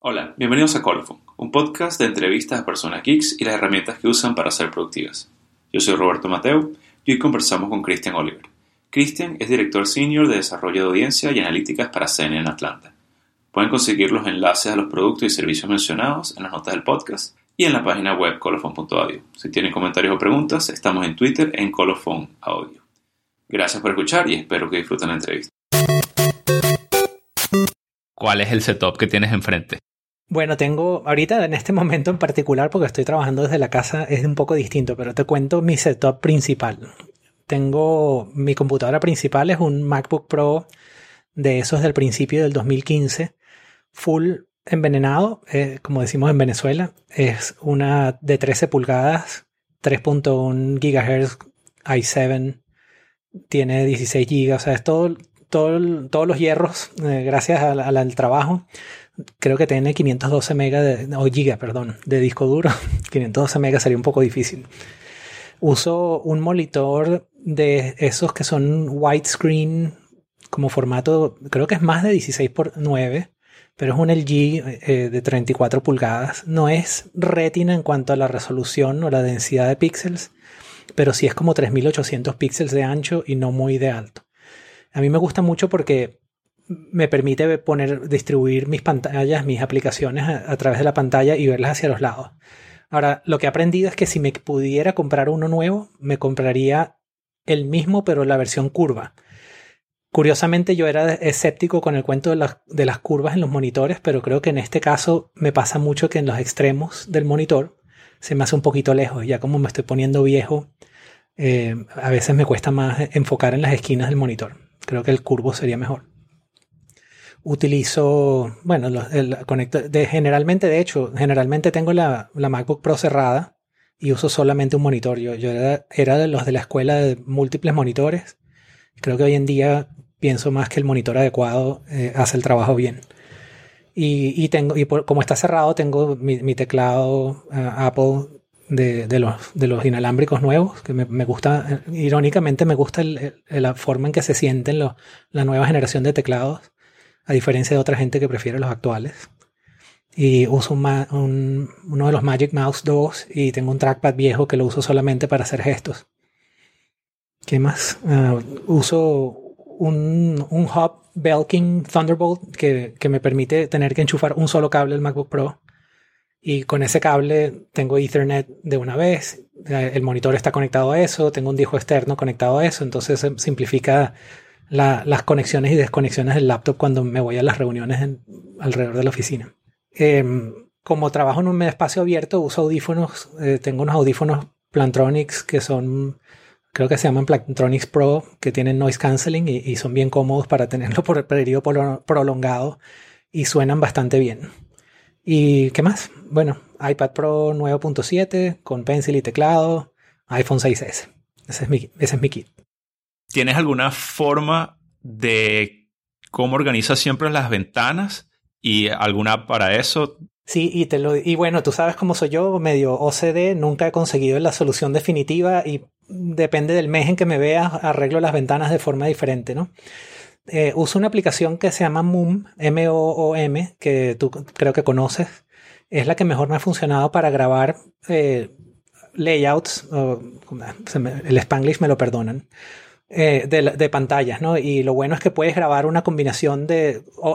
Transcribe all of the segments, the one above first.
Hola, bienvenidos a Colophon, un podcast de entrevistas a personas geeks y las herramientas que usan para ser productivas. Yo soy Roberto Mateo y hoy conversamos con Christian Oliver. Christian es director senior de desarrollo de audiencia y analíticas para CNN Atlanta. Pueden conseguir los enlaces a los productos y servicios mencionados en las notas del podcast y en la página web colophon.audio. Si tienen comentarios o preguntas, estamos en Twitter en colophon.audio. Gracias por escuchar y espero que disfruten la entrevista. ¿Cuál es el setup que tienes enfrente? Bueno, tengo ahorita en este momento en particular, porque estoy trabajando desde la casa, es un poco distinto, pero te cuento mi setup principal. Tengo mi computadora principal, es un MacBook Pro de esos del principio del 2015, full envenenado, como decimos en Venezuela. Es una de 13 pulgadas, 3.1 GHz i7, tiene 16 GB, o sea, es todos los hierros, gracias al trabajo. Creo que tiene 512 gigas de disco duro. 512 megas sería un poco difícil. Uso un monitor de esos que son widescreen, como formato, creo que es más de 16x9, pero es un LG de 34 pulgadas. No es retina en cuanto a la resolución o la densidad de píxeles, pero sí es como 3800 píxeles de ancho y no muy de alto. A mí me gusta mucho porque me permite distribuir mis pantallas, mis aplicaciones a través de la pantalla y verlas hacia los lados. Ahora, lo que he aprendido es que si me pudiera comprar uno nuevo, me compraría el mismo, pero la versión curva. Curiosamente, yo era escéptico con el cuento de las curvas en los monitores, pero creo que en este caso me pasa mucho que en los extremos del monitor se me hace un poquito lejos. Ya como me estoy poniendo viejo, a veces me cuesta más enfocar en las esquinas del monitor. Creo que el curvo sería mejor. Utilizo, bueno, el conector generalmente tengo la MacBook Pro cerrada y uso solamente un monitor. Yo era de los de la escuela de múltiples monitores. Creo que hoy en día pienso más que el monitor adecuado hace el trabajo bien. Como está cerrado, tengo mi teclado Apple de los inalámbricos nuevos, que me gusta, irónicamente me gusta la forma en que se sienten la nueva generación de teclados, a diferencia de otra gente que prefiere los actuales. Y uso uno de los Magic Mouse 2 y tengo un trackpad viejo que lo uso solamente para hacer gestos. ¿Qué más? Uso un hub Belkin Thunderbolt que me permite tener que enchufar un solo cable al MacBook Pro. Y con ese cable tengo Ethernet de una vez. El monitor está conectado a eso. Tengo un disco externo conectado a eso. Entonces se simplifica las conexiones y desconexiones del laptop cuando me voy a las reuniones alrededor de la oficina. Como trabajo en un espacio abierto, uso audífonos. Tengo unos audífonos Plantronics que son, creo que se llaman Plantronics Pro, que tienen noise canceling y son bien cómodos para tenerlo por periodo prolongado y suenan bastante bien. ¿Y qué más? Bueno, iPad Pro 9.7 con Pencil y teclado, iPhone 6S. Ese es mi kit. ¿Tienes alguna forma de cómo organizas siempre las ventanas y alguna para eso? Sí, y bueno, tú sabes cómo soy yo, medio OCD, nunca he conseguido la solución definitiva y depende del mes en que me veas, arreglo las ventanas de forma diferente, ¿no? Uso una aplicación que se llama Moom, M-O-O-M, que tú creo que conoces. Es la que mejor me ha funcionado para grabar layouts, el Spanglish me lo perdonan, de pantallas, ¿no? Y lo bueno es que puedes grabar una combinación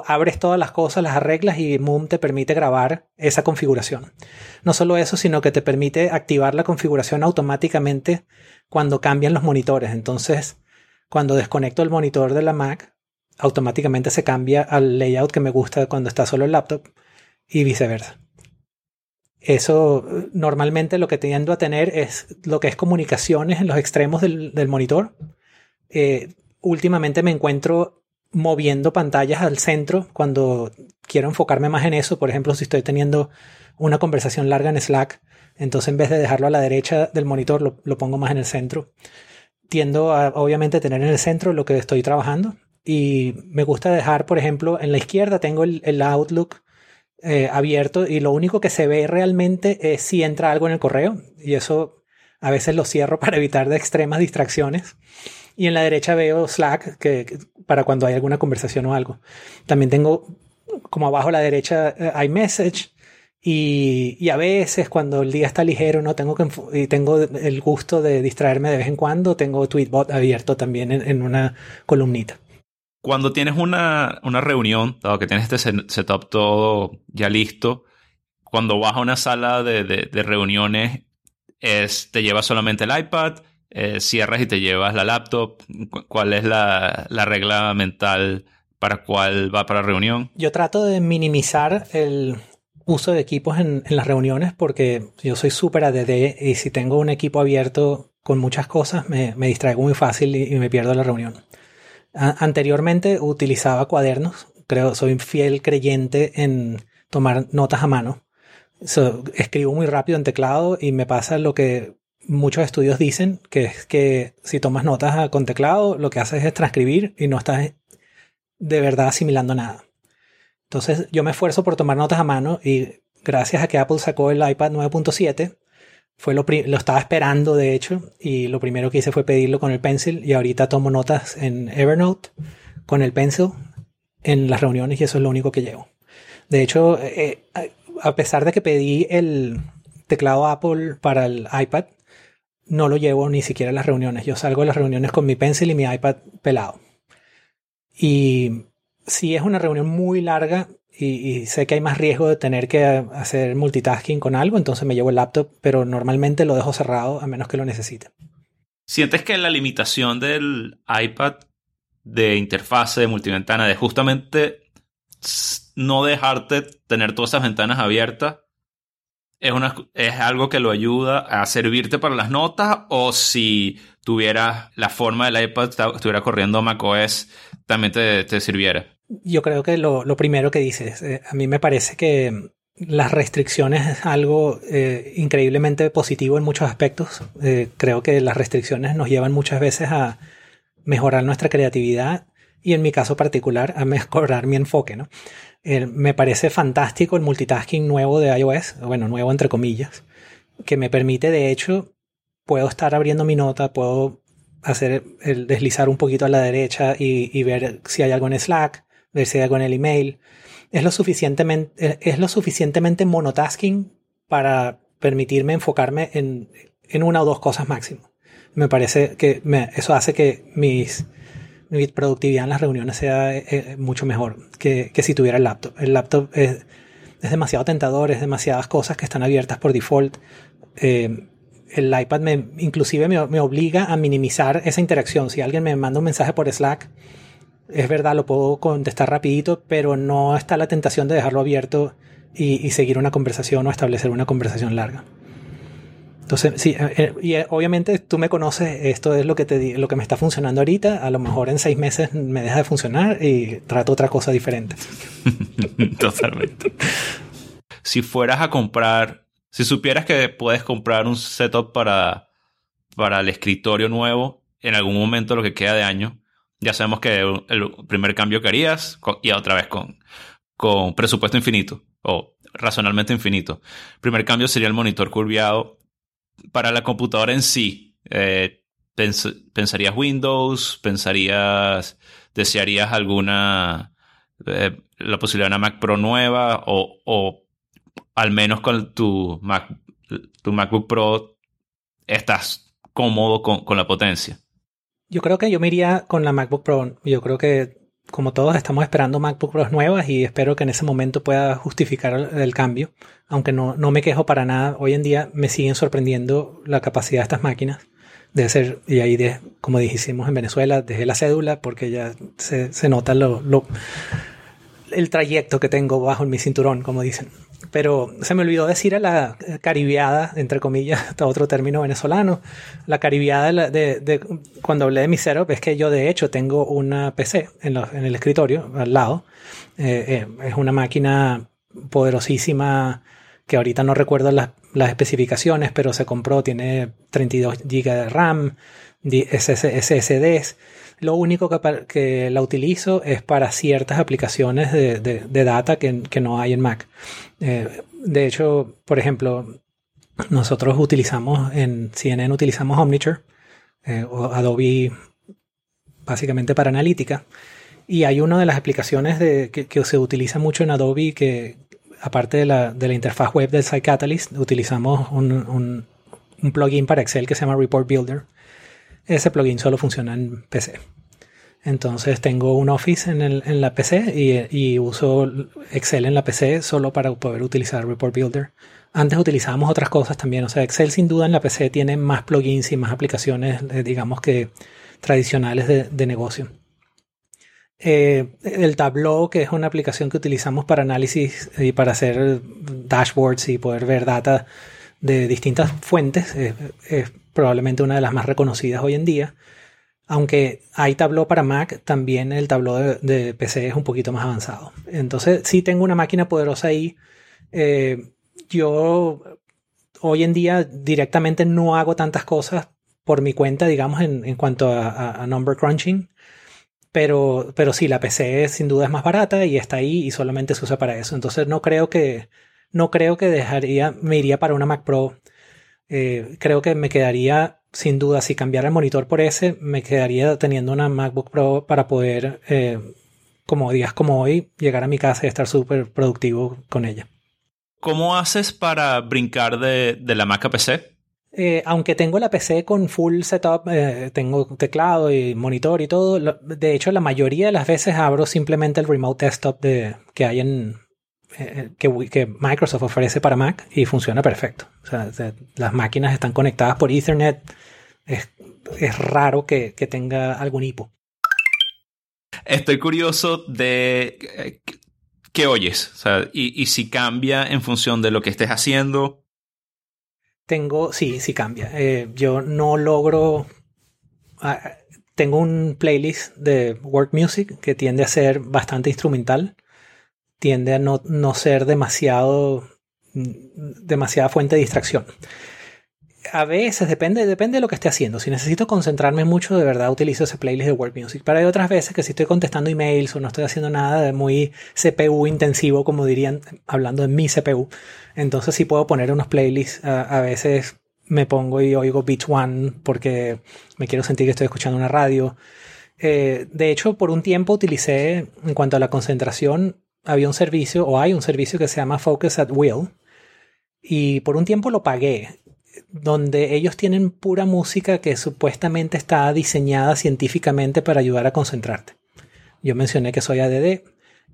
abres todas las cosas, las arreglas y Moom te permite grabar esa configuración. No solo eso, sino que te permite activar la configuración automáticamente cuando cambian los monitores. Entonces, cuando desconecto el monitor de la Mac, automáticamente se cambia al layout que me gusta cuando está solo el laptop y viceversa. Eso normalmente lo que tiendo a tener es lo que es comunicaciones en los extremos del monitor. Últimamente me encuentro moviendo pantallas al centro cuando quiero enfocarme más en eso. Por ejemplo, si estoy teniendo una conversación larga en Slack, entonces en vez de dejarlo a la derecha del monitor lo pongo más en el centro. Tiendo a obviamente tener en el centro lo que estoy trabajando. Y me gusta dejar, por ejemplo, en la izquierda tengo el Outlook abierto y lo único que se ve realmente es si entra algo en el correo. Y eso a veces lo cierro para evitar de extremas distracciones. Y en la derecha veo Slack para cuando hay alguna conversación o algo. También tengo como abajo a la derecha, iMessage. Y a veces cuando el día está ligero no tengo y tengo el gusto de distraerme de vez en cuando, tengo Tweetbot abierto también en una columnita. Cuando tienes una reunión, dado que tienes este setup todo ya listo, cuando vas a una sala de reuniones, te llevas solamente el iPad, cierras y te llevas la laptop. ¿Cuál es la regla mental para cuál va para reunión? Yo trato de minimizar el uso de equipos en las reuniones porque yo soy súper ADD y si tengo un equipo abierto con muchas cosas me distraigo muy fácil y me pierdo la reunión. Anteriormente utilizaba cuadernos, creo, soy fiel creyente en tomar notas a mano. Escribo muy rápido en teclado y me pasa lo que muchos estudios dicen, que es que si tomas notas con teclado lo que haces es transcribir y no estás de verdad asimilando nada. Entonces yo me esfuerzo por tomar notas a mano y gracias a que Apple sacó el iPad 9.7, fue lo estaba esperando de hecho y lo primero que hice fue pedirlo con el Pencil y ahorita tomo notas en Evernote con el Pencil en las reuniones y eso es lo único que llevo. De hecho, a pesar de que pedí el teclado Apple para el iPad, no lo llevo ni siquiera a las reuniones. Yo salgo de las reuniones con mi Pencil y mi iPad pelado. Y si es una reunión muy larga y sé que hay más riesgo de tener que hacer multitasking con algo, entonces me llevo el laptop, pero normalmente lo dejo cerrado a menos que lo necesite. ¿Sientes que la limitación del iPad de interfase, de multiventana, de justamente no dejarte tener todas esas ventanas abiertas, es algo que lo ayuda a servirte para las notas? ¿O si tuvieras la forma del iPad, estuviera corriendo macOS, también te sirviera? Yo creo que lo primero que dices, a mí me parece que las restricciones es algo increíblemente positivo en muchos aspectos. Creo que las restricciones nos llevan muchas veces a mejorar nuestra creatividad y en mi caso particular a mejorar mi enfoque, ¿no? Me parece fantástico el multitasking nuevo de iOS, bueno, nuevo entre comillas, que me permite, de hecho, puedo estar abriendo mi nota, puedo hacer deslizar un poquito a la derecha y ver si hay algo en Slack, ver si hay algo en el email. Es lo suficientemente monotasking para permitirme enfocarme en una o dos cosas máximo. Me parece que eso hace que mi productividad en las reuniones sea mucho mejor que si tuviera el laptop. El laptop es demasiado tentador, es demasiadas cosas que están abiertas por default. El iPad inclusive me obliga a minimizar esa interacción. Si alguien me manda un mensaje por Slack, es verdad, lo puedo contestar rapidito, pero no está la tentación de dejarlo abierto y seguir una conversación o establecer una conversación larga. Entonces, sí, y obviamente tú me conoces, esto es lo que me está funcionando ahorita, a lo mejor en 6 meses me deja de funcionar y trato otra cosa diferente. Totalmente. Si fueras a comprar, si supieras que puedes comprar un setup para el escritorio nuevo en algún momento lo que queda de año, ya sabemos que el primer cambio que harías, y otra vez con presupuesto infinito o razonalmente infinito, el primer cambio sería el monitor curviado. Para la computadora en sí, ¿pensarías Windows? ¿Desearías alguna la posibilidad de una Mac Pro nueva? O al menos con tu MacBook Pro estás cómodo con la potencia? Yo creo que yo me iría con la MacBook Pro. Yo creo que, como todos, estamos esperando MacBook Pros nuevas y espero que en ese momento pueda justificar el cambio, aunque no me quejo para nada. Hoy en día me siguen sorprendiendo la capacidad de estas máquinas de hacer, y ahí, como dijimos en Venezuela, dejé la cédula porque ya se nota el trayecto que tengo bajo mi cinturón, como dicen. Pero se me olvidó decir a la caribeada, entre comillas, hasta otro término venezolano, la caribeada de cuando hablé de mi setup, es que yo de hecho tengo una PC en el escritorio al lado. Es una máquina poderosísima que ahorita no recuerdo las especificaciones, pero se compró, tiene 32 GB de RAM, SSDs. Lo único que la utilizo es para ciertas aplicaciones de data que no hay en Mac. De hecho, por ejemplo, nosotros utilizamos en CNN utilizamos Omniture o Adobe básicamente para analítica Y hay una de las aplicaciones que se utiliza mucho en Adobe, que aparte de la interfaz web del Site Catalyst, utilizamos un plugin para Excel que se llama Report Builder. Ese plugin solo funciona en PC. Entonces tengo un Office en la PC y uso Excel en la PC solo para poder utilizar Report Builder. Antes utilizábamos otras cosas también. O sea, Excel sin duda en la PC tiene más plugins y más aplicaciones, digamos que tradicionales de negocio. El Tableau, que es una aplicación que utilizamos para análisis y para hacer dashboards y poder ver data de distintas fuentes, es probablemente una de las más reconocidas hoy en día. Aunque hay Tableau para Mac, también el Tableau de PC es un poquito más avanzado. Entonces, sí tengo una máquina poderosa ahí. Yo hoy en día directamente no hago tantas cosas por mi cuenta, digamos, en cuanto a number crunching. Pero sí, la PC sin duda es más barata y está ahí y solamente se usa para eso. Entonces, no creo que me iría para una Mac Pro. Creo que me quedaría... Sin duda, si cambiara el monitor por ese, me quedaría teniendo una MacBook Pro para poder, como días como hoy, llegar a mi casa y estar súper productivo con ella. ¿Cómo haces para brincar de la Mac a PC? Aunque tengo la PC con full setup, tengo teclado y monitor y todo. De hecho, la mayoría de las veces abro simplemente el remote desktop que hay que Microsoft ofrece para Mac y funciona perfecto. O sea, las máquinas están conectadas por Ethernet. Es raro que tenga algún hipo. Estoy curioso de qué oyes. O sea, y si cambia en función de lo que estés haciendo. Sí cambia. Yo no logro... Tengo un playlist de work music que tiende a ser bastante instrumental. Tiende a no ser demasiada fuente de distracción. A veces, depende de lo que esté haciendo. Si necesito concentrarme mucho, de verdad utilizo ese playlist de World Music. Pero hay otras veces que si estoy contestando emails o no estoy haciendo nada de muy CPU intensivo, como dirían, hablando de mi CPU, entonces sí puedo poner unos playlists. A veces me pongo y oigo Beats One porque me quiero sentir que estoy escuchando una radio. De hecho, por un tiempo utilicé, en cuanto a la concentración, hay un servicio que se llama Focus at Will, y por un tiempo lo pagué, donde ellos tienen pura música que supuestamente está diseñada científicamente para ayudar a concentrarte. Yo mencioné que soy ADD,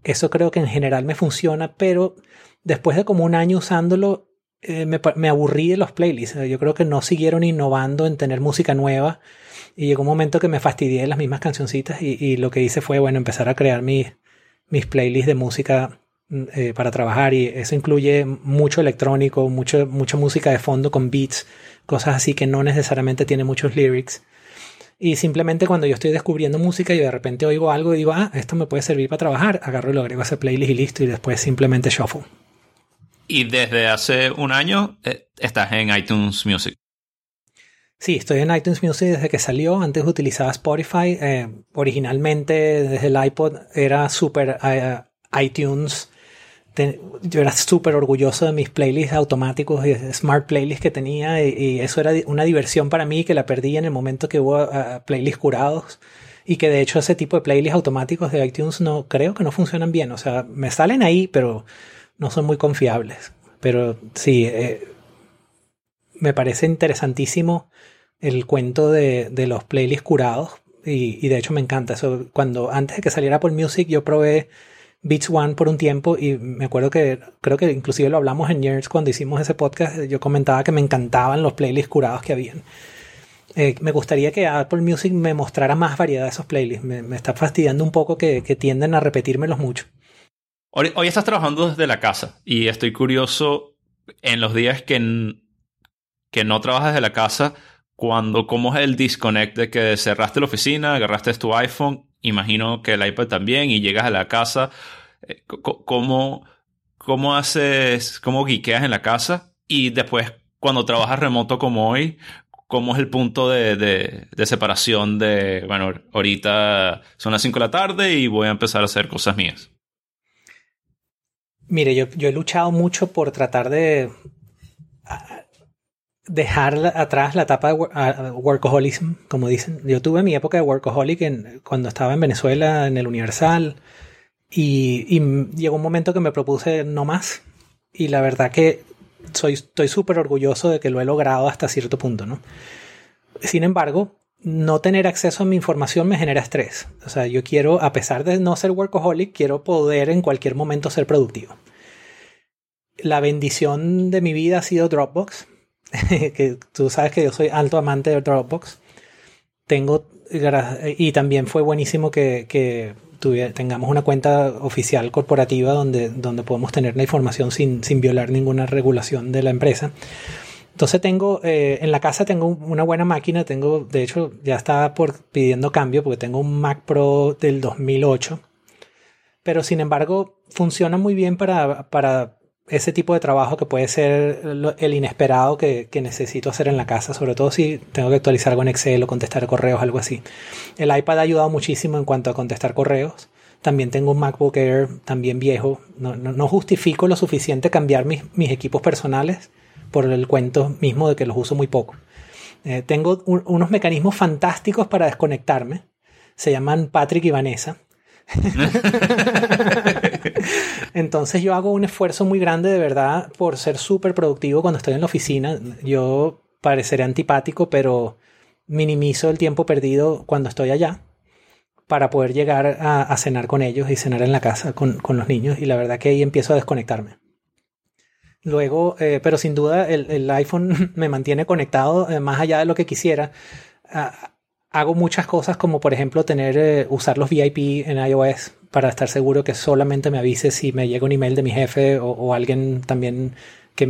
eso creo que en general me funciona, pero después de como un año usándolo, me aburrí de los playlists. Yo creo que no siguieron innovando en tener música nueva, y llegó un momento que me fastidié de las mismas cancioncitas, y lo que hice fue, bueno, empezar a crear mis playlists de música para trabajar, y eso incluye mucho electrónico, mucha música de fondo con beats, cosas así que no necesariamente tiene muchos lyrics, y simplemente cuando yo estoy descubriendo música y de repente oigo algo y digo, esto me puede servir para trabajar, agarro y lo agrego a ese playlist y listo, y después simplemente shuffle. Y desde hace un año estás en iTunes Music. Sí, estoy en iTunes Music desde que salió. Antes utilizaba Spotify. Originalmente, desde el iPod, era súper iTunes. Yo era súper orgulloso de mis playlists automáticos y smart playlists que tenía. Y eso era una diversión para mí que la perdí en el momento que hubo playlists curados. Y que de hecho ese tipo de playlists automáticos de iTunes no creo que no funcionan bien. O sea, me salen ahí, pero no son muy confiables. Pero sí... me parece interesantísimo el cuento de los playlists curados y de hecho me encanta eso. Cuando antes de que saliera Apple Music yo probé Beats One por un tiempo y me acuerdo que creo que inclusive lo hablamos en Nerds cuando hicimos ese podcast. Yo comentaba que me encantaban los playlists curados que habían. Me gustaría que Apple Music me mostrara más variedad de esos playlists. Me está fastidiando un poco que tienden a repetírmelos mucho. Hoy estás trabajando desde la casa y estoy curioso en los días que no trabajas de la casa, ¿cómo es el disconnect de que cerraste la oficina, agarraste tu iPhone, imagino que el iPad también, y llegas a la casa? ¿Cómo geekeas en la casa? Y después, cuando trabajas remoto como hoy, ¿cómo es el punto de separación de, bueno, ahorita son las 5 de la tarde y voy a empezar a hacer cosas mías? Mire, yo he luchado mucho por tratar de... dejar atrás la etapa de workaholism, como dicen. Yo tuve mi época de workaholic cuando estaba en Venezuela, en el Universal, y llegó un momento que me propuse no más, y la verdad que estoy súper orgulloso de que lo he logrado hasta cierto punto, ¿no? Sin embargo, no tener acceso a mi información me genera estrés. O sea, yo quiero, a pesar de no ser workaholic, quiero poder en cualquier momento ser productivo. La bendición de mi vida ha sido Dropbox. Que tú sabes que yo soy alto amante de Dropbox. Y también fue buenísimo que tengamos una cuenta oficial corporativa donde podemos tener la información sin violar ninguna regulación de la empresa. Entonces tengo, en la casa tengo una buena máquina, de hecho ya está pidiendo cambio porque tengo un Mac Pro del 2008, pero sin embargo funciona muy bien para ese tipo de trabajo que puede ser el inesperado que necesito hacer en la casa, sobre todo si tengo que actualizar algo en Excel o contestar correos, algo así. El iPad ha ayudado muchísimo en cuanto a contestar correos. También tengo un MacBook Air, también viejo. No justifico lo suficiente cambiar mis equipos personales por el cuento mismo de que los uso muy poco. Tengo unos mecanismos fantásticos para desconectarme. Se llaman Patrick y Vanessa. Entonces yo hago un esfuerzo muy grande de verdad por ser súper productivo cuando estoy en la oficina. Yo pareceré antipático, pero minimizo el tiempo perdido cuando estoy allá para poder llegar a cenar con ellos y cenar en la casa con los niños, y la verdad que ahí empiezo a desconectarme. Luego, pero sin duda el iPhone me mantiene conectado más allá de lo que quisiera. Hago muchas cosas como por ejemplo usar los VIP en iOS para estar seguro que solamente me avise si me llega un email de mi jefe o alguien también que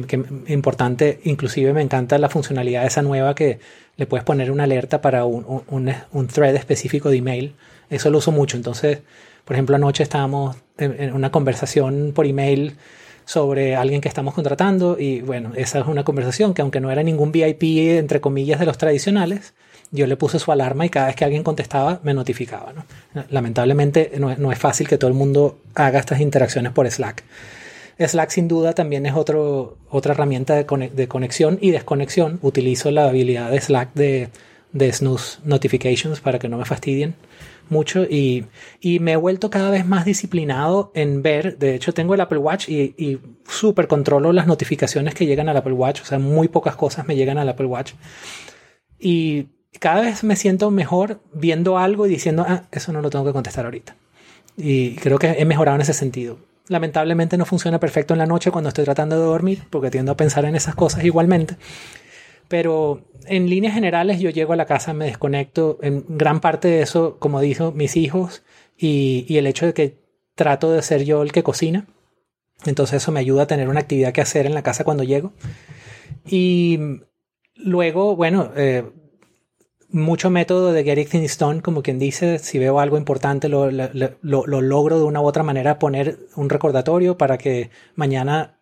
importante. Inclusive me encanta la funcionalidad esa nueva que le puedes poner una alerta para un thread específico de email. Eso lo uso mucho. Entonces, por ejemplo, anoche estábamos en una conversación por email sobre alguien que estamos contratando, y bueno, esa es una conversación que, aunque no era ningún VIP entre comillas de los tradicionales, yo le puse su alarma y cada vez que alguien contestaba me notificaba, ¿no? Lamentablemente no es fácil que todo el mundo haga estas interacciones por Slack. Slack sin duda también es otra herramienta de conexión y desconexión. Utilizo la habilidad de Slack de snooze notifications para que no me fastidien mucho, y me he vuelto cada vez más disciplinado en ver. De hecho, tengo el Apple Watch y súper controlo las notificaciones que llegan al Apple Watch. O sea, muy pocas cosas me llegan al Apple Watch, y cada vez me siento mejor viendo algo y diciendo, eso no lo tengo que contestar ahorita, y creo que he mejorado en ese sentido. Lamentablemente no funciona perfecto en la noche cuando estoy tratando de dormir, porque tiendo a pensar en esas cosas igualmente. Pero en líneas generales yo llego a la casa, me desconecto. En gran parte de eso, como dijo, mis hijos y el hecho de que trato de ser yo el que cocina. Entonces eso me ayuda a tener una actividad que hacer en la casa cuando llego. Y luego, bueno, mucho método de getting things done, como quien dice. Si veo algo importante lo logro de una u otra manera, poner un recordatorio para que mañana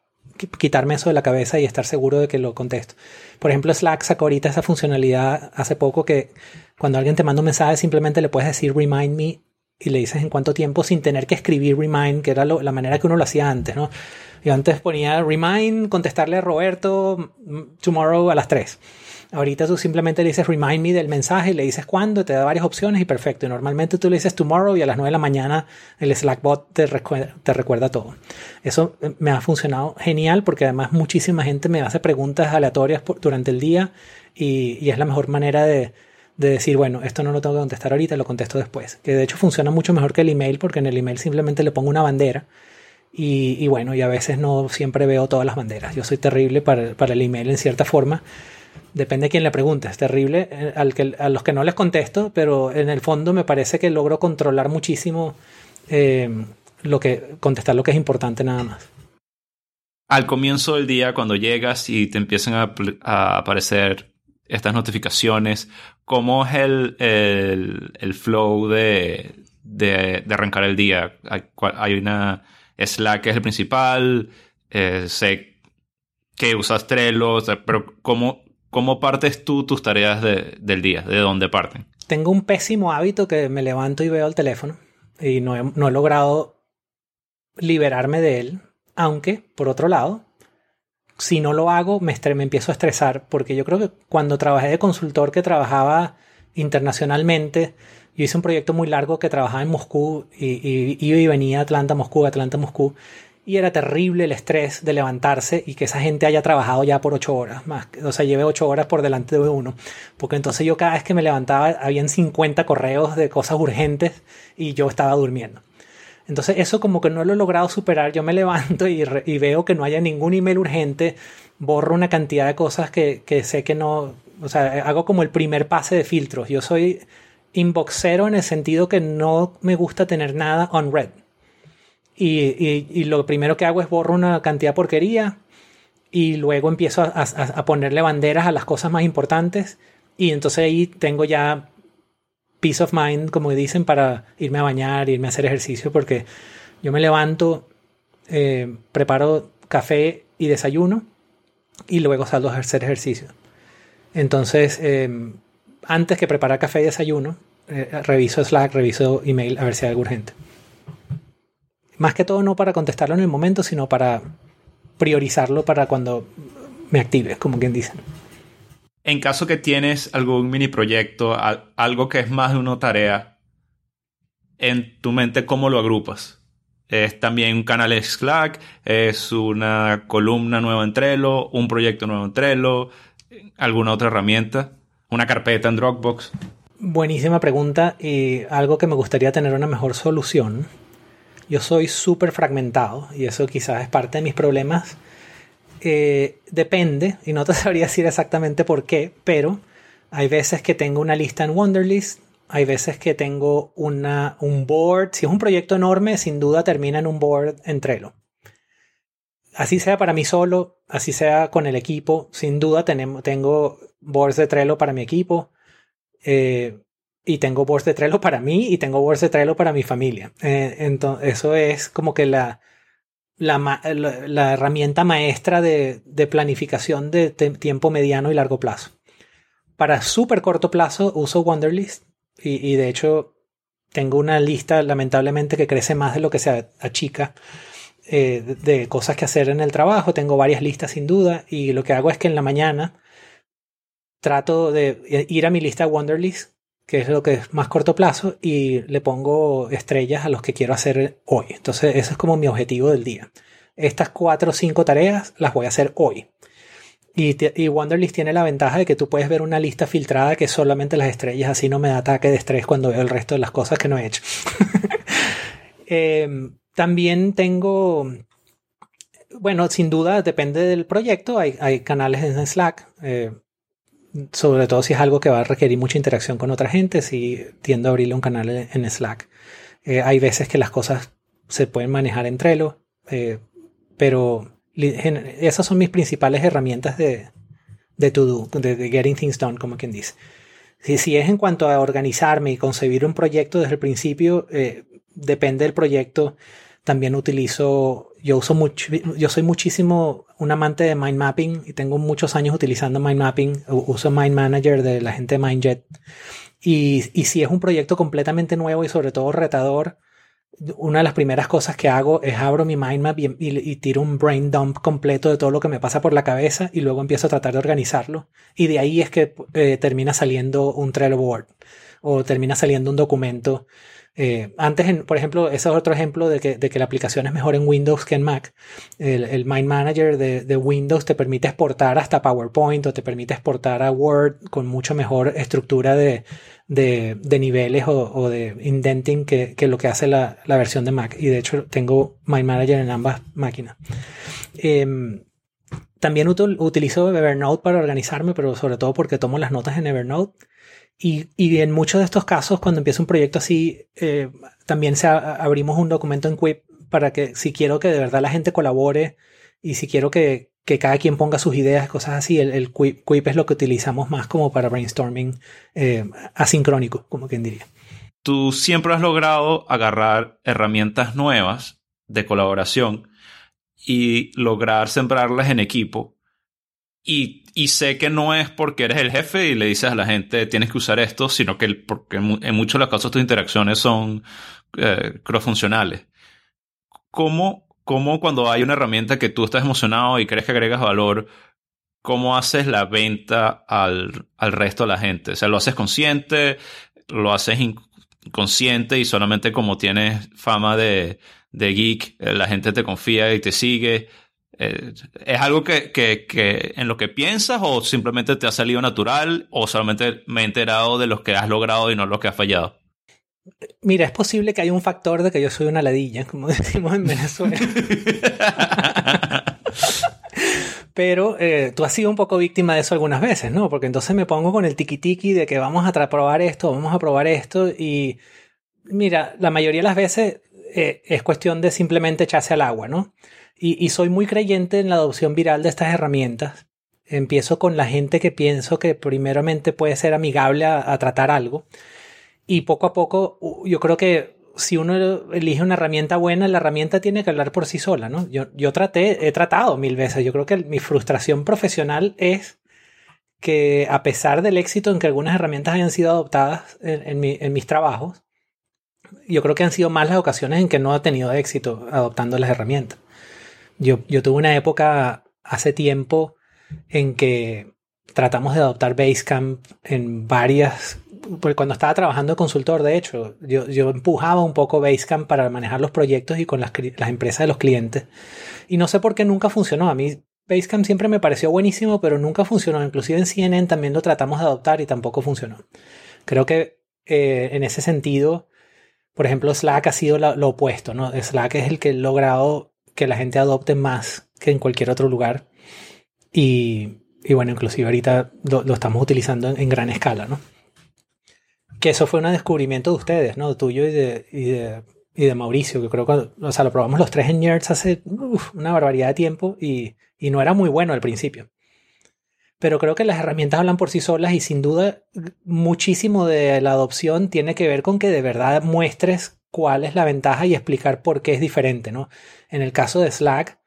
quitarme eso de la cabeza y estar seguro de que lo contesto. Por ejemplo, Slack sacó ahorita esa funcionalidad hace poco, que cuando alguien te manda un mensaje simplemente le puedes decir remind me y le dices en cuánto tiempo, sin tener que escribir remind, que era la manera que uno lo hacía antes, ¿no? Yo antes ponía remind, contestarle a Roberto tomorrow a las 3. Ahorita tú simplemente le dices remind me del mensaje y le dices cuándo, te da varias opciones y perfecto. Y normalmente tú le dices tomorrow y a las 9 de la mañana el Slack bot te recuerda todo. Eso me ha funcionado genial, porque además muchísima gente me hace preguntas aleatorias durante el día, y es la mejor manera de decir, bueno, esto no lo tengo que contestar ahorita, lo contesto después. Que de hecho funciona mucho mejor que el email, porque en el email simplemente le pongo una bandera. Y bueno, y a veces no siempre veo todas las banderas. Yo soy terrible para el email en cierta forma. Depende de quién le pregunte. Es terrible a los que no les contesto, pero en el fondo me parece que logro controlar muchísimo contestar lo que es importante nada más. Al comienzo del día, cuando llegas y te empiezan a aparecer estas notificaciones, ¿cómo es el flow de arrancar el día? Hay una Slack que es el principal, sé que usas Trello, pero ¿Cómo partes tú tus tareas del día? ¿De dónde parten? Tengo un pésimo hábito, que me levanto y veo el teléfono, y no he logrado liberarme de él. Aunque, por otro lado, si no lo hago, me empiezo a estresar, porque yo creo que cuando trabajé de consultor, que trabajaba internacionalmente, yo hice un proyecto muy largo que trabajaba en Moscú y venía Atlanta-Moscú, y era terrible el estrés de levantarse y que esa gente haya trabajado ya por 8 horas más, o sea, lleve 8 horas por delante de uno, porque entonces yo cada vez que me levantaba habían 50 correos de cosas urgentes y yo estaba durmiendo. Entonces eso como que no lo he logrado superar. Yo me levanto y veo que no haya ningún email urgente, borro una cantidad de cosas que sé que no, o sea, hago como el primer pase de filtros. Yo soy inboxero en el sentido que no me gusta tener nada on red. Y lo primero que hago es borro una cantidad de porquería y luego empiezo a ponerle banderas a las cosas más importantes, y entonces ahí tengo ya peace of mind, como dicen, para irme a bañar, irme a hacer ejercicio, porque yo me levanto, preparo café y desayuno y luego salgo a hacer ejercicio. Entonces, antes que preparar café y desayuno, reviso Slack, reviso email a ver si hay algo urgente. Más que todo no para contestarlo en el momento, sino para priorizarlo para cuando me active, como quien dice. En caso que tienes algún mini proyecto, algo que es más de una tarea, en tu mente, ¿cómo lo agrupas? ¿Es también un canal de Slack? ¿Es una columna nueva en Trello? ¿Un proyecto nuevo en Trello? ¿Alguna otra herramienta? ¿Una carpeta en Dropbox? Buenísima pregunta, y algo que me gustaría tener una mejor solución. Yo soy súper fragmentado y eso quizás es parte de mis problemas. Depende, y no te sabría decir exactamente por qué, pero hay veces que tengo una lista en Wunderlist, hay veces que tengo un board. Si es un proyecto enorme, sin duda termina en un board en Trello. Así sea para mí solo, así sea con el equipo, sin duda tengo boards de Trello para mi equipo. Y tengo boards de Trello para mí y tengo boards de Trello para mi familia. Entonces, eso es como que la herramienta maestra de planificación de tiempo mediano y largo plazo. Para súper corto plazo uso Wunderlist y de hecho tengo una lista lamentablemente que crece más de lo que se achica de cosas que hacer en el trabajo. Tengo varias listas sin duda y lo que hago es que en la mañana trato de ir a mi lista Wunderlist, que es lo que es más corto plazo, y le pongo estrellas a los que quiero hacer hoy. Entonces ese es como mi objetivo del día. Estas 4 o 5 tareas las voy a hacer hoy. Y Wunderlist tiene la ventaja de que tú puedes ver una lista filtrada que solamente las estrellas, así no me da ataque de estrés cuando veo el resto de las cosas que no he hecho. También tengo... Bueno, sin duda, depende del proyecto. Hay canales en Slack, sobre todo si es algo que va a requerir mucha interacción con otra gente, si tiendo a abrirle un canal en Slack. Hay veces que las cosas se pueden manejar en Trello, pero esas son mis principales herramientas de to do, de getting things done, como quien dice. Si es en cuanto a organizarme y concebir un proyecto desde el principio, depende del proyecto. También yo soy muchísimo un amante de mind mapping y tengo muchos años utilizando mind mapping. Uso Mind Manager de la gente de Mindjet. Y si es un proyecto completamente nuevo y sobre todo retador, una de las primeras cosas que hago es abro mi mind map y tiro un brain dump completo de todo lo que me pasa por la cabeza y luego empiezo a tratar de organizarlo. Y de ahí es que termina saliendo un Trello board o termina saliendo un documento. Por ejemplo, ese es otro ejemplo de que la aplicación es mejor en Windows que en Mac. El Mind Manager de Windows te permite exportar hasta PowerPoint o te permite exportar a Word con mucho mejor estructura de niveles o de indenting que lo que hace la versión de Mac. Y de hecho tengo Mind Manager en ambas máquinas. También utilizo Evernote para organizarme, pero sobre todo porque tomo las notas en Evernote. Y en muchos de estos casos, cuando empiezo un proyecto así, también abrimos un documento en Quip para que, si quiero que de verdad la gente colabore y si quiero que cada quien ponga sus ideas, cosas así, el Quip es lo que utilizamos más como para brainstorming asincrónico, como quien diría. Tú siempre has logrado agarrar herramientas nuevas de colaboración y lograr sembrarlas en equipo. Y sé que no es porque eres el jefe y le dices a la gente tienes que usar esto, sino que porque en muchos de los casos tus interacciones son cross-funcionales. ¿Cómo cómo cuando hay una herramienta que tú estás emocionado y crees que agregas valor, cómo haces la venta al resto de la gente. O sea, ¿lo haces consciente? ¿Lo haces inconsciente? Y solamente como tienes fama de geek, la gente te confía y te sigue. ¿Es algo que en lo que piensas o simplemente te ha salido natural o solamente me he enterado de los que has logrado y no los que has fallado? Mira, es posible que haya un factor de que yo soy una ladilla, como decimos en Venezuela. Pero tú has sido un poco víctima de eso algunas veces, ¿no? Porque entonces me pongo con el tiki-tiki de que vamos a probar esto. Y mira, la mayoría de las veces es cuestión de simplemente echarse al agua, ¿no? Y soy muy creyente en la adopción viral de estas herramientas. Empiezo con la gente que pienso que primeramente puede ser amigable a tratar algo. Y poco a poco, yo creo que si uno elige una herramienta buena, la herramienta tiene que hablar por sí sola, ¿no? Yo he tratado mil veces. Yo creo que mi frustración profesional es que a pesar del éxito en que algunas herramientas hayan sido adoptadas en mis trabajos, yo creo que han sido más las ocasiones en que no he tenido éxito adoptando las herramientas. Yo tuve una época hace tiempo en que tratamos de adoptar Basecamp en varias... Porque cuando estaba trabajando de consultor, de hecho, yo empujaba un poco Basecamp para manejar los proyectos y con las empresas de los clientes. Y no sé por qué nunca funcionó. A mí Basecamp siempre me pareció buenísimo, pero nunca funcionó. Inclusive en CNN también lo tratamos de adoptar y tampoco funcionó. Creo que en ese sentido, por ejemplo, Slack ha sido lo opuesto, ¿no? Slack es el que ha logrado que la gente adopte más que en cualquier otro lugar. Y bueno, inclusive ahorita lo estamos utilizando en gran escala, ¿no? Que eso fue un descubrimiento de ustedes, ¿no? Tuyo y de Mauricio, que creo que, o sea, lo probamos los tres en Nerds hace una barbaridad de tiempo y no era muy bueno al principio. Pero creo que las herramientas hablan por sí solas y sin duda muchísimo de la adopción tiene que ver con que de verdad muestres cuál es la ventaja y explicar por qué es diferente, ¿no? En el caso de Slack,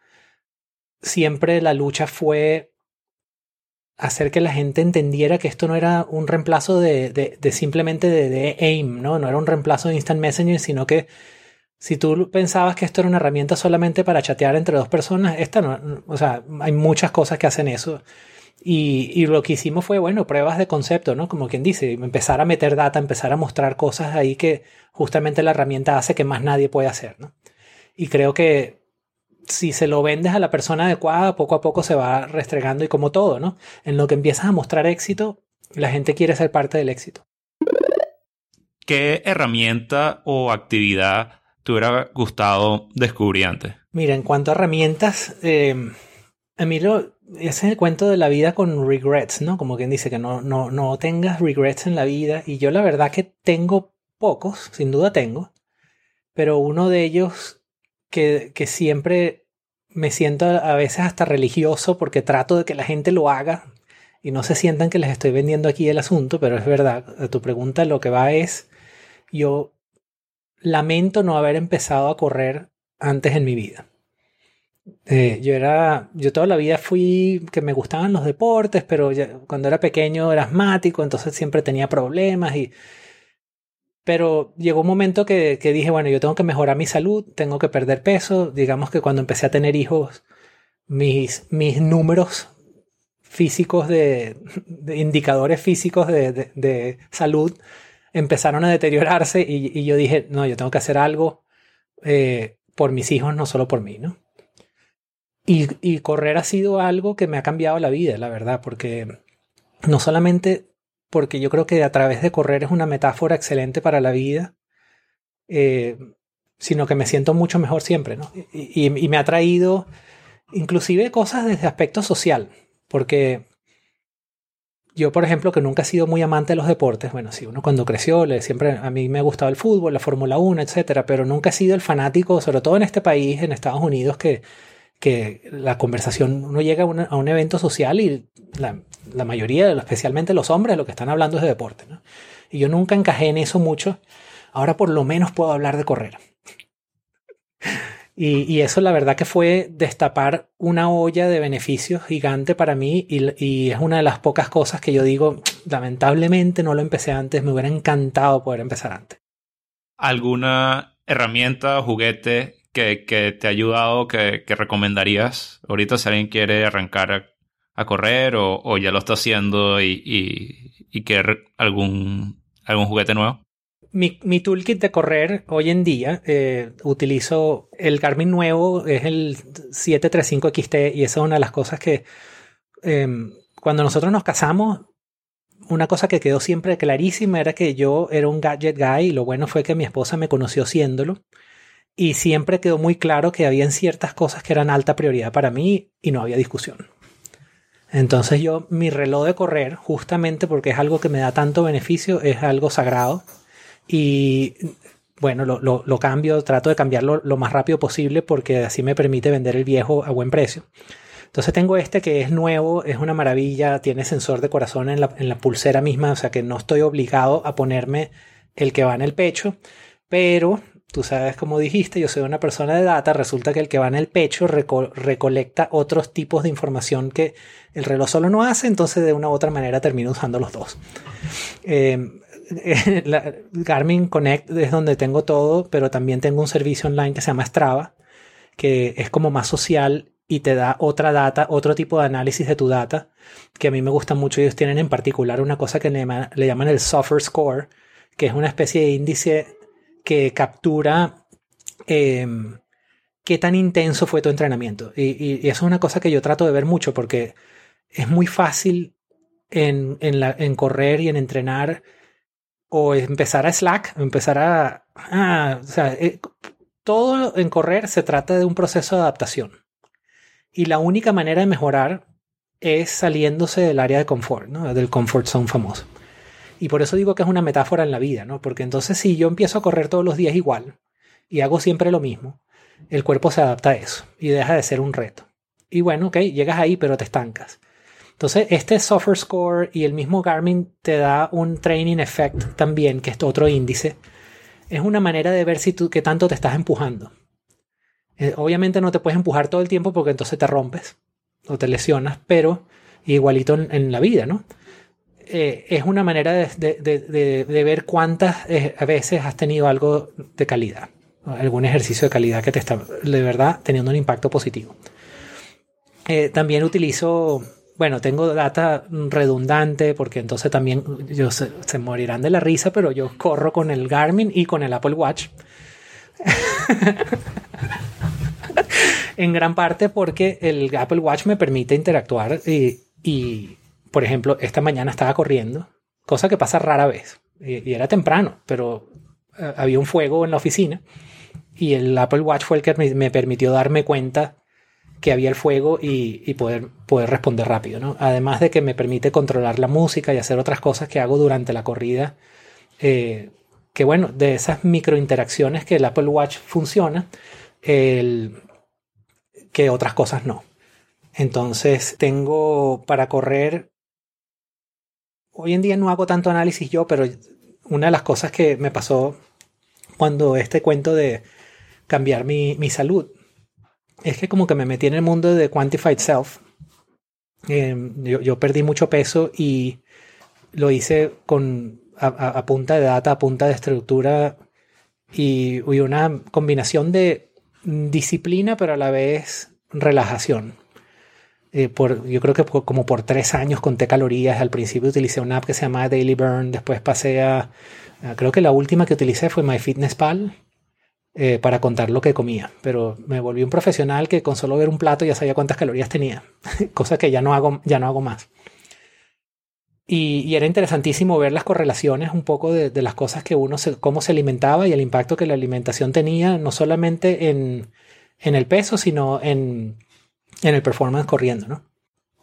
siempre la lucha fue... hacer que la gente entendiera que esto no era un reemplazo de simplemente de AIM, ¿no? No era un reemplazo de Instant Messenger, sino que si tú pensabas que esto era una herramienta solamente para chatear entre dos personas, esta no, o sea, hay muchas cosas que hacen eso. Y lo que hicimos fue, bueno, pruebas de concepto, ¿no? Como quien dice, empezar a meter data, empezar a mostrar cosas ahí que justamente la herramienta hace que más nadie puede hacer, ¿no? Y creo que si se lo vendes a la persona adecuada, poco a poco se va restregando y como todo, ¿no? En lo que empiezas a mostrar éxito, la gente quiere ser parte del éxito. ¿Qué herramienta o actividad te hubiera gustado descubrir antes? Mira, en cuanto a herramientas, a mí ese es el cuento de la vida con regrets, ¿no? Como quien dice que no tengas regrets en la vida. Y yo la verdad que tengo pocos, sin duda tengo, pero uno de ellos... Que siempre me siento a veces hasta religioso porque trato de que la gente lo haga y no se sientan que les estoy vendiendo aquí el asunto, pero es verdad, a tu pregunta lo que va es, yo lamento no haber empezado a correr antes en mi vida. Yo toda la vida fui que me gustaban los deportes, pero ya, cuando era pequeño era asmático, entonces siempre tenía problemas y... Pero llegó un momento que dije, bueno, yo tengo que mejorar mi salud, tengo que perder peso. Digamos que cuando empecé a tener hijos, mis números físicos, de indicadores físicos de salud, empezaron a deteriorarse y yo dije, no, yo tengo que hacer algo por mis hijos, no solo por mí, ¿no? Y correr ha sido algo que me ha cambiado la vida, la verdad, porque no solamente... porque yo creo que a través de correr es una metáfora excelente para la vida, sino que me siento mucho mejor siempre, ¿no? Y me ha traído inclusive cosas desde aspecto social, porque yo, por ejemplo, que nunca he sido muy amante de los deportes, bueno, sí, uno cuando creció, siempre a mí me ha gustado el fútbol, la Fórmula 1, etcétera, pero nunca he sido el fanático, sobre todo en este país, en Estados Unidos, que la conversación, uno llega a un evento social y la mayoría, especialmente los hombres, lo que están hablando es de deporte, ¿no? Y yo nunca encajé en eso mucho. Ahora por lo menos puedo hablar de correr. Y eso la verdad que fue destapar una olla de beneficios gigante para mí y es una de las pocas cosas que yo digo, lamentablemente no lo empecé antes, me hubiera encantado poder empezar antes. ¿Alguna herramienta o juguete que te ha ayudado, que recomendarías ahorita si alguien quiere arrancar a correr o ya lo está haciendo y quiere algún juguete nuevo? Mi toolkit de correr hoy en día, utilizo el Garmin nuevo, es el 735 XT, y esa es una de las cosas que cuando nosotros nos casamos, una cosa que quedó siempre clarísima era que yo era un gadget guy, y lo bueno fue que mi esposa me conoció siéndolo, y siempre quedó muy claro que habían ciertas cosas que eran alta prioridad para mí y no había discusión. Entonces yo, mi reloj de correr, justamente porque es algo que me da tanto beneficio, es algo sagrado. Y bueno, lo cambio, trato de cambiarlo lo más rápido posible porque así me permite vender el viejo a buen precio. Entonces tengo este que es nuevo, es una maravilla, tiene sensor de corazón en la pulsera misma, o sea que no estoy obligado a ponerme el que va en el pecho, pero tú sabes, como dijiste, yo soy una persona de data, resulta que el que va en el pecho recolecta otros tipos de información que el reloj solo no hace, entonces de una u otra manera termino usando los dos. La Garmin Connect es donde tengo todo, pero también tengo un servicio online que se llama Strava, que es como más social y te da otra data, otro tipo de análisis de tu data, que a mí me gusta mucho. Ellos tienen en particular una cosa que le llaman el Suffer Score, que es una especie de índice que captura qué tan intenso fue tu entrenamiento. Y eso es una cosa que yo trato de ver mucho porque es muy fácil en correr y en entrenar, o empezar a Slack, empezar a... o sea, todo en correr se trata de un proceso de adaptación. Y la única manera de mejorar es saliéndose del área de confort, ¿no? Del comfort zone famoso. Y por eso digo que es una metáfora en la vida, ¿no? Porque entonces si yo empiezo a correr todos los días igual y hago siempre lo mismo, el cuerpo se adapta a eso y deja de ser un reto. Y bueno, ok, llegas ahí pero te estancas. Entonces, este Suffer Score y el mismo Garmin te da un Training Effect también, que es otro índice. Es una manera de ver si tú qué tanto te estás empujando. Obviamente no te puedes empujar todo el tiempo porque entonces te rompes o te lesionas, pero igualito en la vida, ¿no? Es una manera de ver cuántas veces has tenido algo de calidad, algún ejercicio de calidad que te está de verdad teniendo un impacto positivo. También utilizo... Bueno, tengo data redundante porque entonces también yo se morirán de la risa, pero yo corro con el Garmin y con el Apple Watch. En gran parte porque el Apple Watch me permite interactuar y, por ejemplo, esta mañana estaba corriendo, cosa que pasa rara vez. Y era temprano, pero había un fuego en la oficina y el Apple Watch fue el que me permitió darme cuenta que había el fuego y poder responder rápido, ¿no? Además de que me permite controlar la música y hacer otras cosas que hago durante la corrida, que bueno, de esas microinteracciones que el Apple Watch funciona, que otras cosas no. Entonces tengo para correr, hoy en día no hago tanto análisis yo, pero una de las cosas que me pasó cuando este cuento de cambiar mi salud, es que como que me metí en el mundo de Quantified Self. Yo perdí mucho peso y lo hice con a punta de data, a punta de estructura y una combinación de disciplina pero a la vez relajación. Yo creo que como por 3 años conté calorías. Al principio utilicé una app que se llamaba Daily Burn, después pasé a creo que la última que utilicé fue MyFitnessPal. Para contar lo que comía, pero me volví un profesional que con solo ver un plato ya sabía cuántas calorías tenía, cosa que ya no hago más. Y era interesantísimo ver las correlaciones un poco de las cosas que cómo se alimentaba y el impacto que la alimentación tenía, no solamente en el peso, sino en el performance corriendo, ¿no?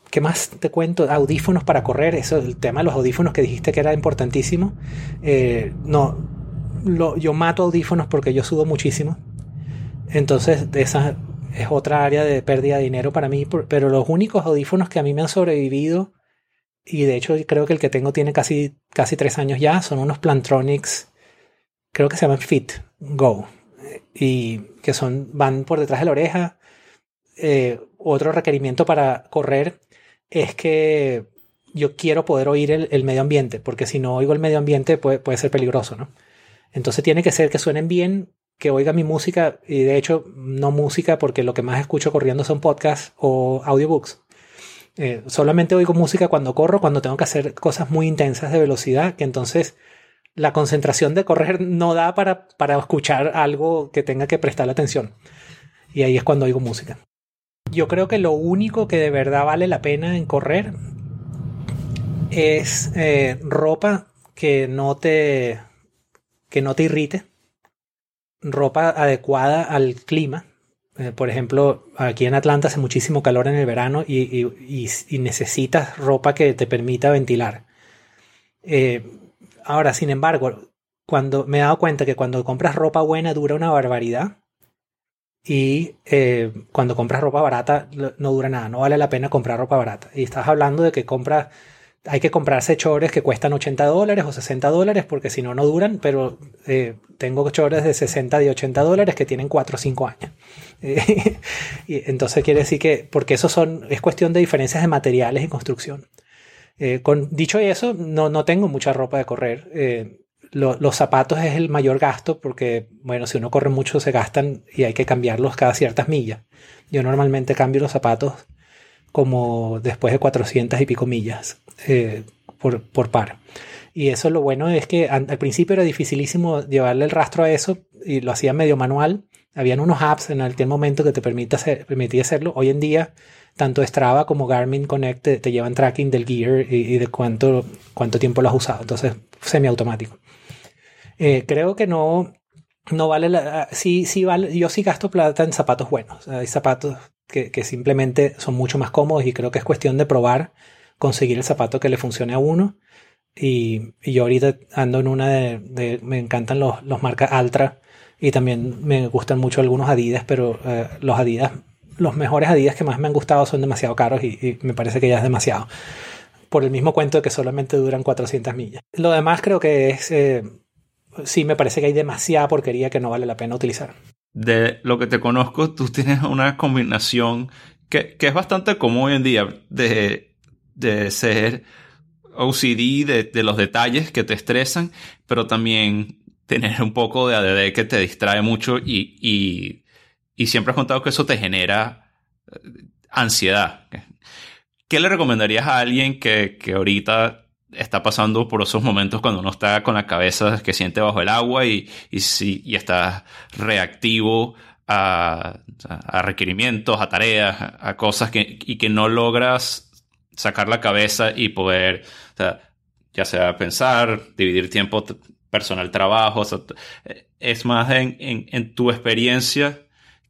¿Qué más te cuento? Audífonos para correr, eso, el tema de los audífonos que dijiste que era importantísimo. Yo mato audífonos porque yo sudo muchísimo, entonces esa es otra área de pérdida de dinero para mí, pero los únicos audífonos que a mí me han sobrevivido, y de hecho creo que el que tengo tiene casi 3 años ya, son unos Plantronics, creo que se llaman Fit Go, y que van por detrás de la oreja. Otro requerimiento para correr es que yo quiero poder oír el medio ambiente, porque si no oigo el medio ambiente puede ser peligroso, ¿no? Entonces tiene que ser que suenen bien que oiga mi música, y de hecho no música porque lo que más escucho corriendo son podcasts o audiobooks. Solamente oigo música cuando corro, cuando tengo que hacer cosas muy intensas de velocidad, que entonces la concentración de correr no da para escuchar algo que tenga que prestar atención. Y ahí es cuando oigo música. Yo creo que lo único que de verdad vale la pena en correr es ropa que no te irrite, ropa adecuada al clima. Por ejemplo, aquí en Atlanta hace muchísimo calor en el verano y necesitas ropa que te permita ventilar. Ahora, sin embargo, cuando me he dado cuenta que cuando compras ropa buena dura una barbaridad y cuando compras ropa barata no dura nada, no vale la pena comprar ropa barata. Y estás hablando de que hay que comprarse chores que cuestan $80 o $60 porque si no, no duran, pero tengo chores de $60 y $80 que tienen 4 o 5 años. Y entonces quiere decir que, porque eso es cuestión de diferencias de materiales y construcción. Dicho eso, no tengo mucha ropa de correr. Los zapatos es el mayor gasto porque, bueno, si uno corre mucho se gastan y hay que cambiarlos cada ciertas millas. Yo normalmente cambio los zapatos como después de 400 y pico millas por par. Y eso, lo bueno es que al principio era dificilísimo llevarle el rastro a eso y lo hacía medio manual. Habían unos apps en aquel momento que te permitía hacerlo. Hoy en día, tanto Strava como Garmin Connect te llevan tracking del gear y de cuánto tiempo lo has usado. Entonces, semiautomático. Creo que no vale la... Sí vale. Yo sí gasto plata en zapatos buenos. Hay zapatos que simplemente son mucho más cómodos y creo que es cuestión de probar, conseguir el zapato que le funcione a uno. Y yo ahorita ando en una me encantan los marcas Altra y también me gustan mucho algunos Adidas, pero los mejores Adidas que más me han gustado son demasiado caros y me parece que ya es demasiado. Por el mismo cuento de que solamente duran 400 millas. Lo demás creo que es... sí, me parece que hay demasiada porquería que no vale la pena utilizar. De lo que te conozco, tú tienes una combinación que es bastante común hoy en día de ser OCD, de los detalles que te estresan, pero también tener un poco de ADD que te distrae mucho y siempre has contado que eso te genera ansiedad. ¿Qué le recomendarías a alguien que ahorita está pasando por esos momentos cuando uno está con la cabeza que siente bajo el agua y está reactivo a requerimientos, a tareas, a cosas que no logras sacar la cabeza y poder, o sea, ya sea pensar, dividir tiempo personal, trabajo? O sea, es más en tu experiencia,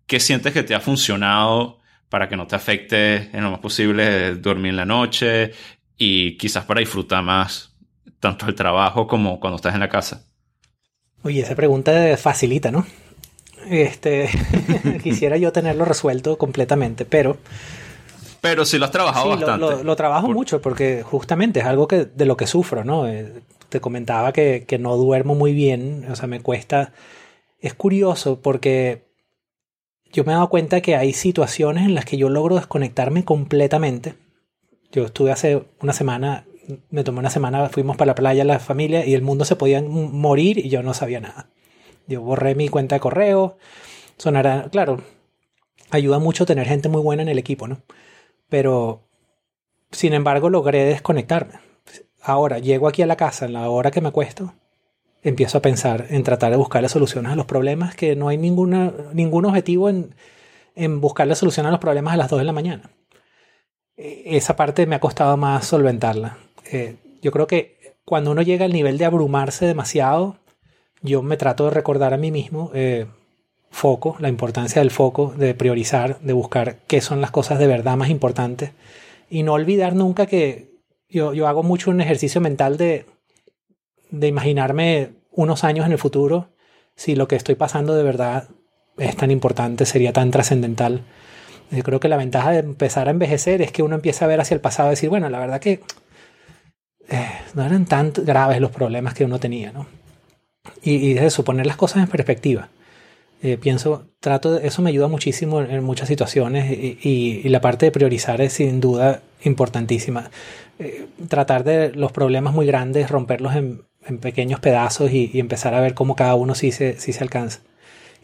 ¿qué sientes que te ha funcionado para que no te afecte en lo más posible dormir en la noche? Y quizás para disfrutar más tanto el trabajo como cuando estás en la casa. Oye, esa pregunta facilita, ¿no? Quisiera yo tenerlo resuelto completamente, pero... Pero sí lo has trabajado bastante. Lo trabajo mucho porque justamente es algo de lo que sufro, ¿no? Te comentaba que no duermo muy bien, o sea, me cuesta... Es curioso porque yo me he dado cuenta que hay situaciones en las que yo logro desconectarme completamente. Yo estuve hace una semana, me tomé una semana, fuimos para la playa la familia y el mundo se podía morir y yo no sabía nada. Yo borré mi cuenta de correo, sonará, claro, ayuda mucho tener gente muy buena en el equipo, ¿no? Pero, sin embargo, logré desconectarme. Ahora, llego aquí a la casa, en la hora que me acuesto, empiezo a pensar en tratar de buscar las soluciones a los problemas, que no hay ningún objetivo en buscar la solución a los problemas a las 2 de la mañana. Esa parte me ha costado más solventarla. Yo creo que cuando uno llega al nivel de abrumarse demasiado, yo me trato de recordar a mí mismo foco, la importancia del foco, de priorizar, de buscar qué son las cosas de verdad más importantes y no olvidar nunca que yo hago mucho un ejercicio mental de imaginarme unos años en el futuro si lo que estoy pasando de verdad es tan importante, sería tan trascendental. Yo creo que la ventaja de empezar a envejecer es que uno empieza a ver hacia el pasado y decir, bueno, la verdad que no eran tan graves los problemas que uno tenía, ¿no? Y de eso, poner las cosas en perspectiva. Eso me ayuda muchísimo en muchas situaciones y la parte de priorizar es sin duda importantísima. Tratar de los problemas muy grandes, romperlos en pequeños pedazos y empezar a ver cómo cada uno sí se alcanza.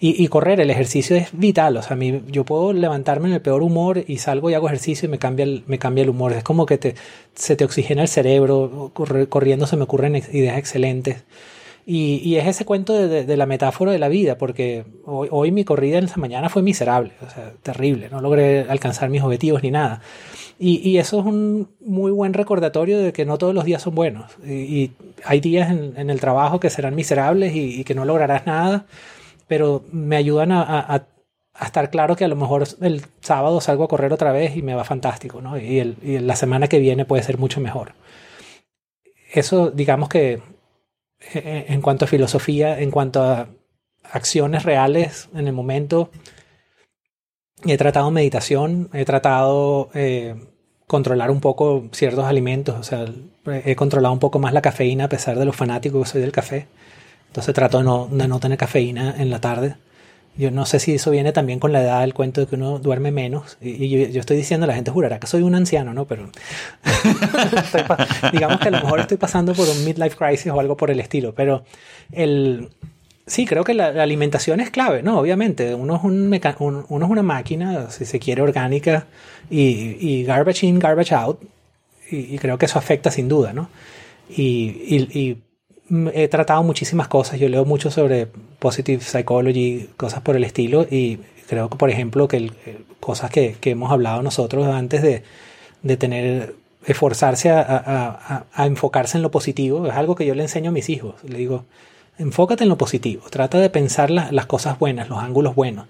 Y correr, el ejercicio es vital. O sea, yo puedo levantarme en el peor humor y salgo y hago ejercicio y me cambia el humor. Es como que se te oxigena el cerebro. Corriendo se me ocurren ideas excelentes. Y es ese cuento de la metáfora de la vida, porque hoy mi corrida en esta mañana fue miserable, o sea, terrible, no logré alcanzar mis objetivos ni nada. Y eso es un muy buen recordatorio de que no todos los días son buenos. Y hay días en el trabajo que serán miserables y que no lograrás nada, pero me ayudan a estar claro que a lo mejor el sábado salgo a correr otra vez y me va fantástico, ¿no? Y la semana que viene puede ser mucho mejor. Eso, digamos que en cuanto a filosofía, en cuanto a acciones reales en el momento, he tratado meditación, he tratado controlar un poco ciertos alimentos, o sea, he controlado un poco más la cafeína a pesar de lo fanático que soy del café. Entonces trato de no tener cafeína en la tarde. Yo no sé si eso viene también con la edad, el cuento de que uno duerme menos. Y yo estoy diciendo, la gente jurará que soy un anciano, ¿no? Pero digamos que a lo mejor estoy pasando por un midlife crisis o algo por el estilo. Pero sí, creo que la alimentación es clave, ¿no? Obviamente, uno es una máquina, si se quiere, orgánica. Y garbage in, garbage out. Y creo que eso afecta sin duda, ¿no? Y he tratado muchísimas cosas. Yo leo mucho sobre positive psychology, cosas por el estilo, y creo que, por ejemplo, que cosas que hemos hablado nosotros antes de esforzarse a enfocarse en lo positivo, es algo que yo le enseño a mis hijos. Le digo, enfócate en lo positivo, trata de pensar las cosas buenas, los ángulos buenos.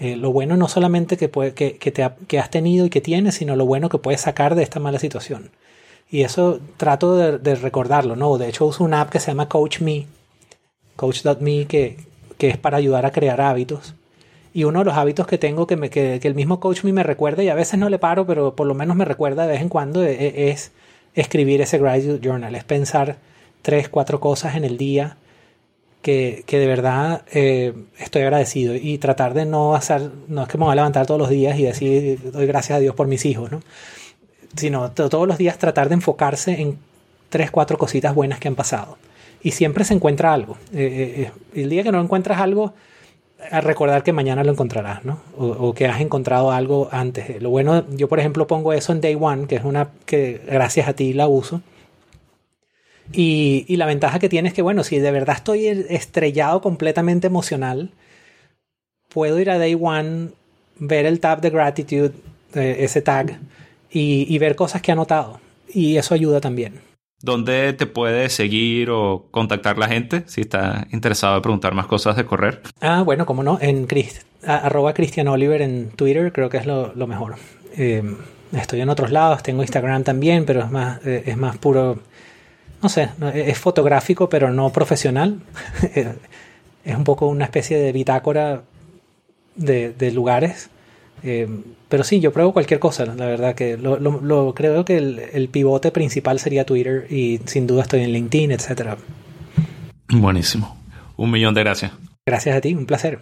Lo bueno no solamente que has tenido y que tienes, sino lo bueno que puedes sacar de esta mala situación. Y eso trato de recordarlo, ¿no? De hecho, uso una app que se llama Coach.me, Coach.me, que es para ayudar a crear hábitos. Y uno de los hábitos que tengo que el mismo Coach.me me recuerda, y a veces no le paro, pero por lo menos me recuerda de vez en cuando, es escribir ese gratitude journal, es pensar 3-4 cosas en el día que de verdad estoy agradecido, y tratar de no es que me voy a levantar todos los días y decir doy gracias a Dios por mis hijos, ¿no? Sino todos los días tratar de enfocarse en 3-4 cositas buenas que han pasado. Y siempre se encuentra algo. El día que no encuentras algo, a recordar que mañana lo encontrarás, ¿no? O que has encontrado algo antes. Lo bueno, yo por ejemplo pongo eso en Day One, que es una que gracias a ti la uso. Y la ventaja que tiene es que, bueno, si de verdad estoy estrellado completamente emocional, puedo ir a Day One, ver el tab de gratitude, ese tag, y ver cosas que ha notado. Y eso ayuda también. ¿Dónde te puede seguir o contactar la gente si está interesado en preguntar más cosas de correr? Ah, bueno, cómo no. En arroba Christian Oliver en Twitter, creo que es lo mejor. Estoy en otros lados. Tengo Instagram también, pero es más puro... No sé, es fotográfico, pero no profesional. Es un poco una especie de bitácora de lugares. Pero sí, yo pruebo cualquier cosa, la verdad que creo que el pivote principal sería Twitter, y sin duda estoy en LinkedIn, etcétera. Buenísimo. 1 millón de gracias. Gracias a ti, un placer.